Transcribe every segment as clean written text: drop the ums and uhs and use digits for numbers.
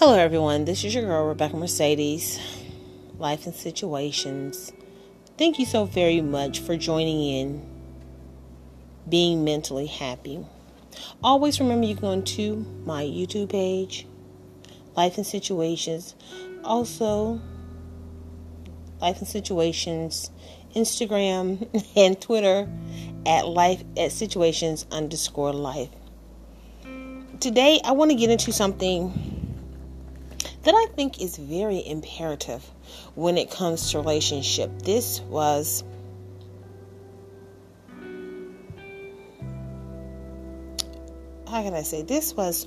Hello everyone, this is your girl Rebecca Mercedes, Life and Situations. Thank you so very much for joining in, being mentally happy. Always remember you can go to my YouTube page, Life and Situations. Also, Life and Situations, Instagram and Twitter at Life@Situations_life. Today I want to get into something that I think is very imperative when it comes to relationship. This was This was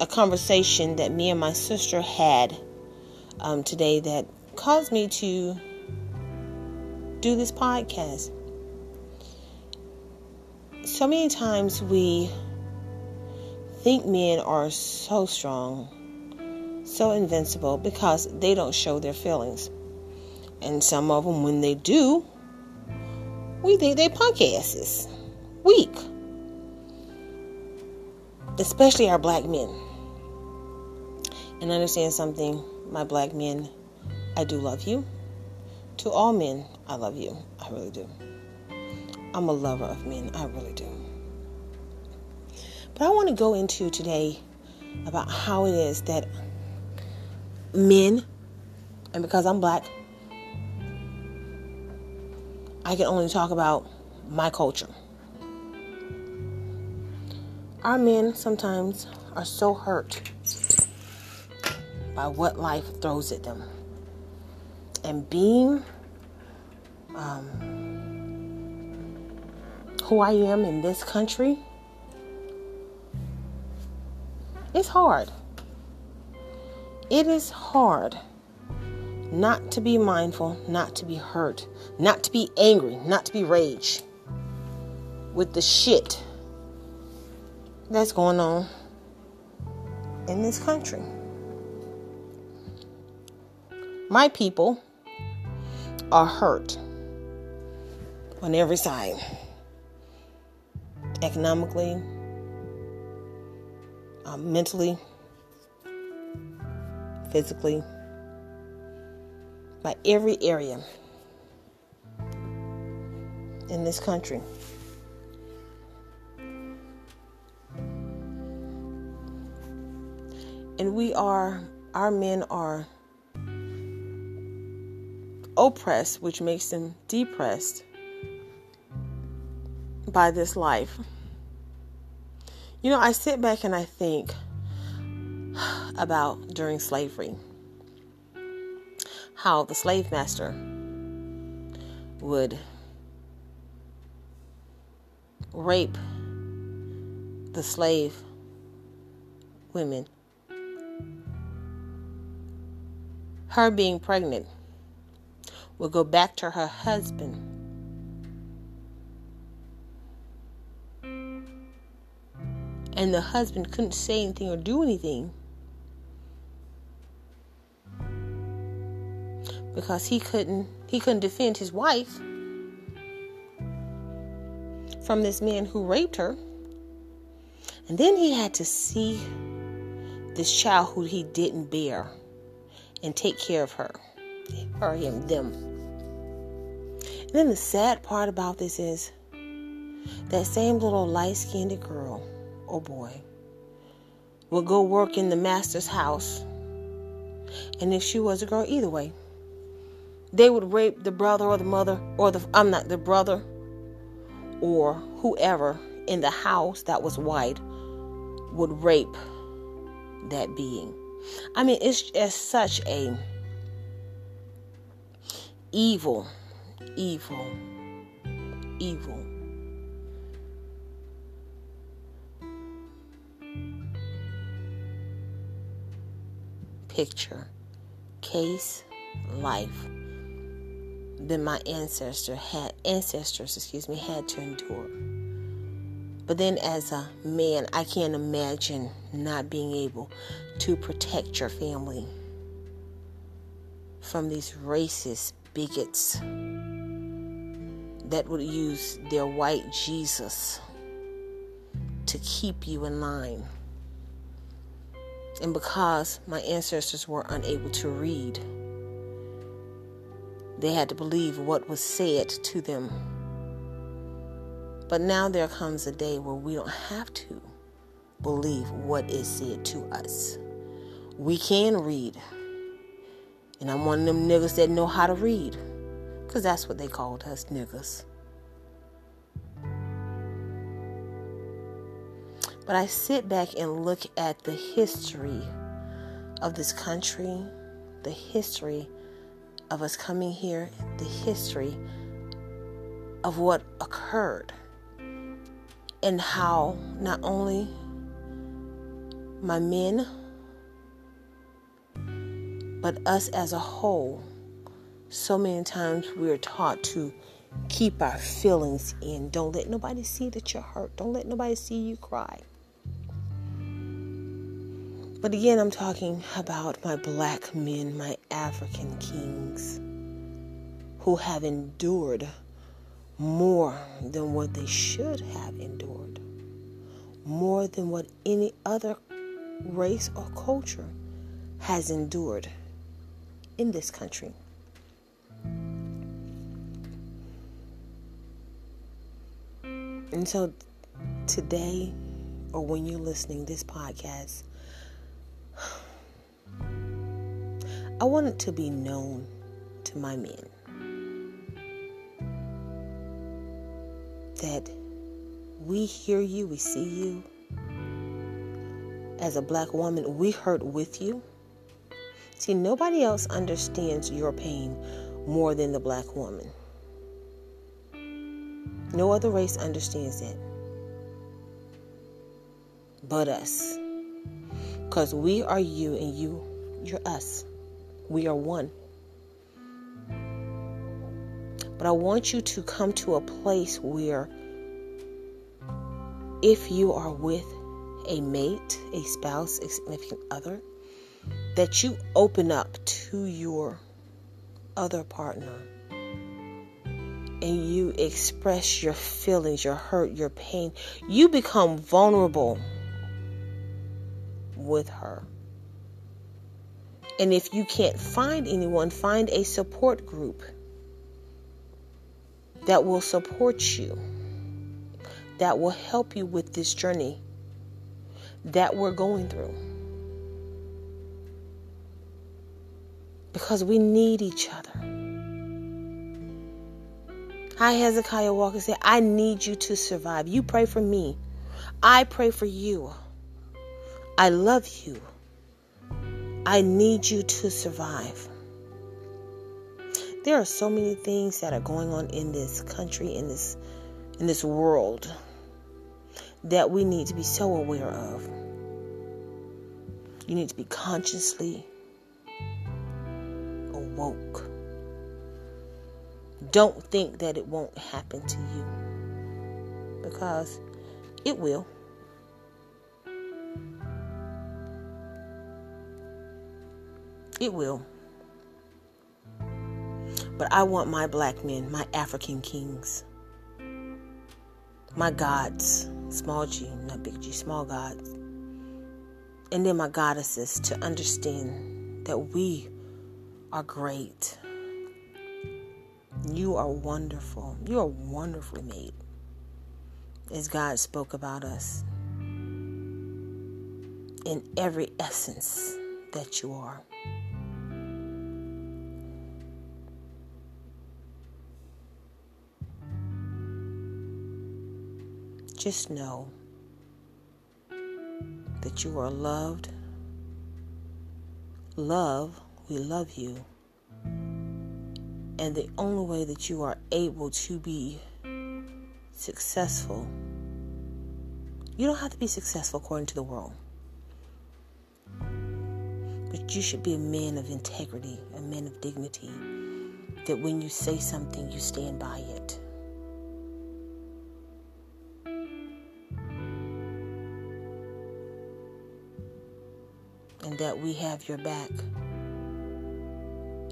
a conversation that me and my sister had today that caused me to do this podcast. So many times we think men are so strong, so invincible, because they don't show their feelings. And some of them, when they do, we think they punk asses, weak, especially our black men. And understand something, my black men, I do love you. To all men, I love you. I really do. I'm a lover of men. I really do. But I want to go into today about how it is that men, and because I'm black, I can only talk about my culture. Our men sometimes are so hurt by what life throws at them. And being who I am in this country, it's hard. It is hard not to be mindful, not to be hurt, not to be angry, not to be rage with the shit that's going on in this country. My people are hurt on every side, economically, mentally, physically, by every area in this country. And our men are oppressed, which makes them depressed by this life. You know, I sit back and I think about during slavery, how the slave master would rape the slave women. Her being pregnant would go back to her husband and the husband couldn't say anything or do anything because he couldn't defend his wife from this man who raped her. And then he had to see this child who he didn't bear and take care of her, or him, them. And then the sad part about this is that same little light-skinned girl or boy would go work in the master's house, and if she was a girl, either way, they would rape the brother or the mother or the brother or whoever in the house that was white would rape that being. I mean, it's just such a evil. Picture, case, life than my ancestors had to endure. But then as a man, I can't imagine not being able to protect your family from these racist bigots that would use their white Jesus to keep you in line and because my ancestors were unable to read, they had to believe what was said to them. But now there comes a day where we don't have to believe what is said to us. We can read. And I'm one of them niggas that know how to read. Because that's what they called us, niggas. But I sit back and look at the history of this country, the history of us coming here, the history of what occurred, and how not only my men, but us as a whole, so many times we are taught to keep our feelings in. Don't let nobody see that you're hurt. Don't let nobody see you cry. But again, I'm talking about my black men, my African kings, who have endured more than what they should have endured, more than what any other race or culture has endured in this country. And so today, or when you're listening to this podcast, I want it to be known to my men that we hear you, we see you. As a black woman, we hurt with you. See, nobody else understands your pain more than the black woman. No other race understands that but us. Because we are you and you're us. We are one. But I want you to come to a place where if you are with a mate, a spouse, a significant other, that you open up to your other partner and you express your feelings, your hurt, your pain. You become vulnerable with her. And if you can't find anyone, find a support group that will support you, that will help you with this journey that we're going through. Because we need each other. Hi, Hezekiah Walker said, I need you to survive. You pray for me. I pray for you. I love you. I need you to survive. There are so many things that are going on in this country, in this world, that we need to be so aware of. You need to be consciously awoke. Don't think that it won't happen to you, because it will. It will. But I want my black men, my African kings, my gods, small g, not big G, small gods, and then my goddesses, to understand that we are great. You are wonderful. You are wonderfully made, as God spoke about us, in every essence that you are. Just know that you are loved. Love, we love you. And the only way that you are able to be successful, you don't have to be successful according to the world. But you should be a man of integrity, a man of dignity, that when you say something, you stand by it. And that we have your back.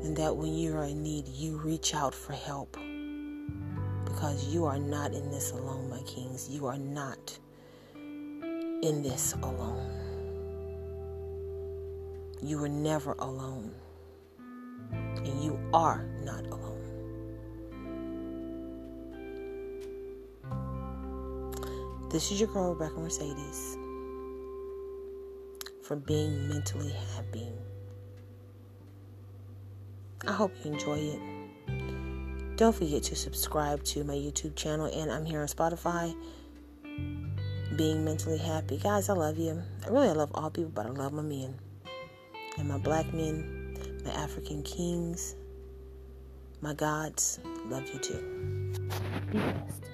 And that when you are in need, you reach out for help. Because you are not in this alone, my kings. You are not in this alone. You were never alone. And you are not alone. This is your girl, Rebecca Mercedes, for being mentally happy. I hope you enjoy it. Don't forget to subscribe to my YouTube channel, and I'm here on Spotify, Being Mentally Happy. Guys, I love you. I love all people, but I love my men. And my black men, my African kings, my gods, love you too. Be blessed.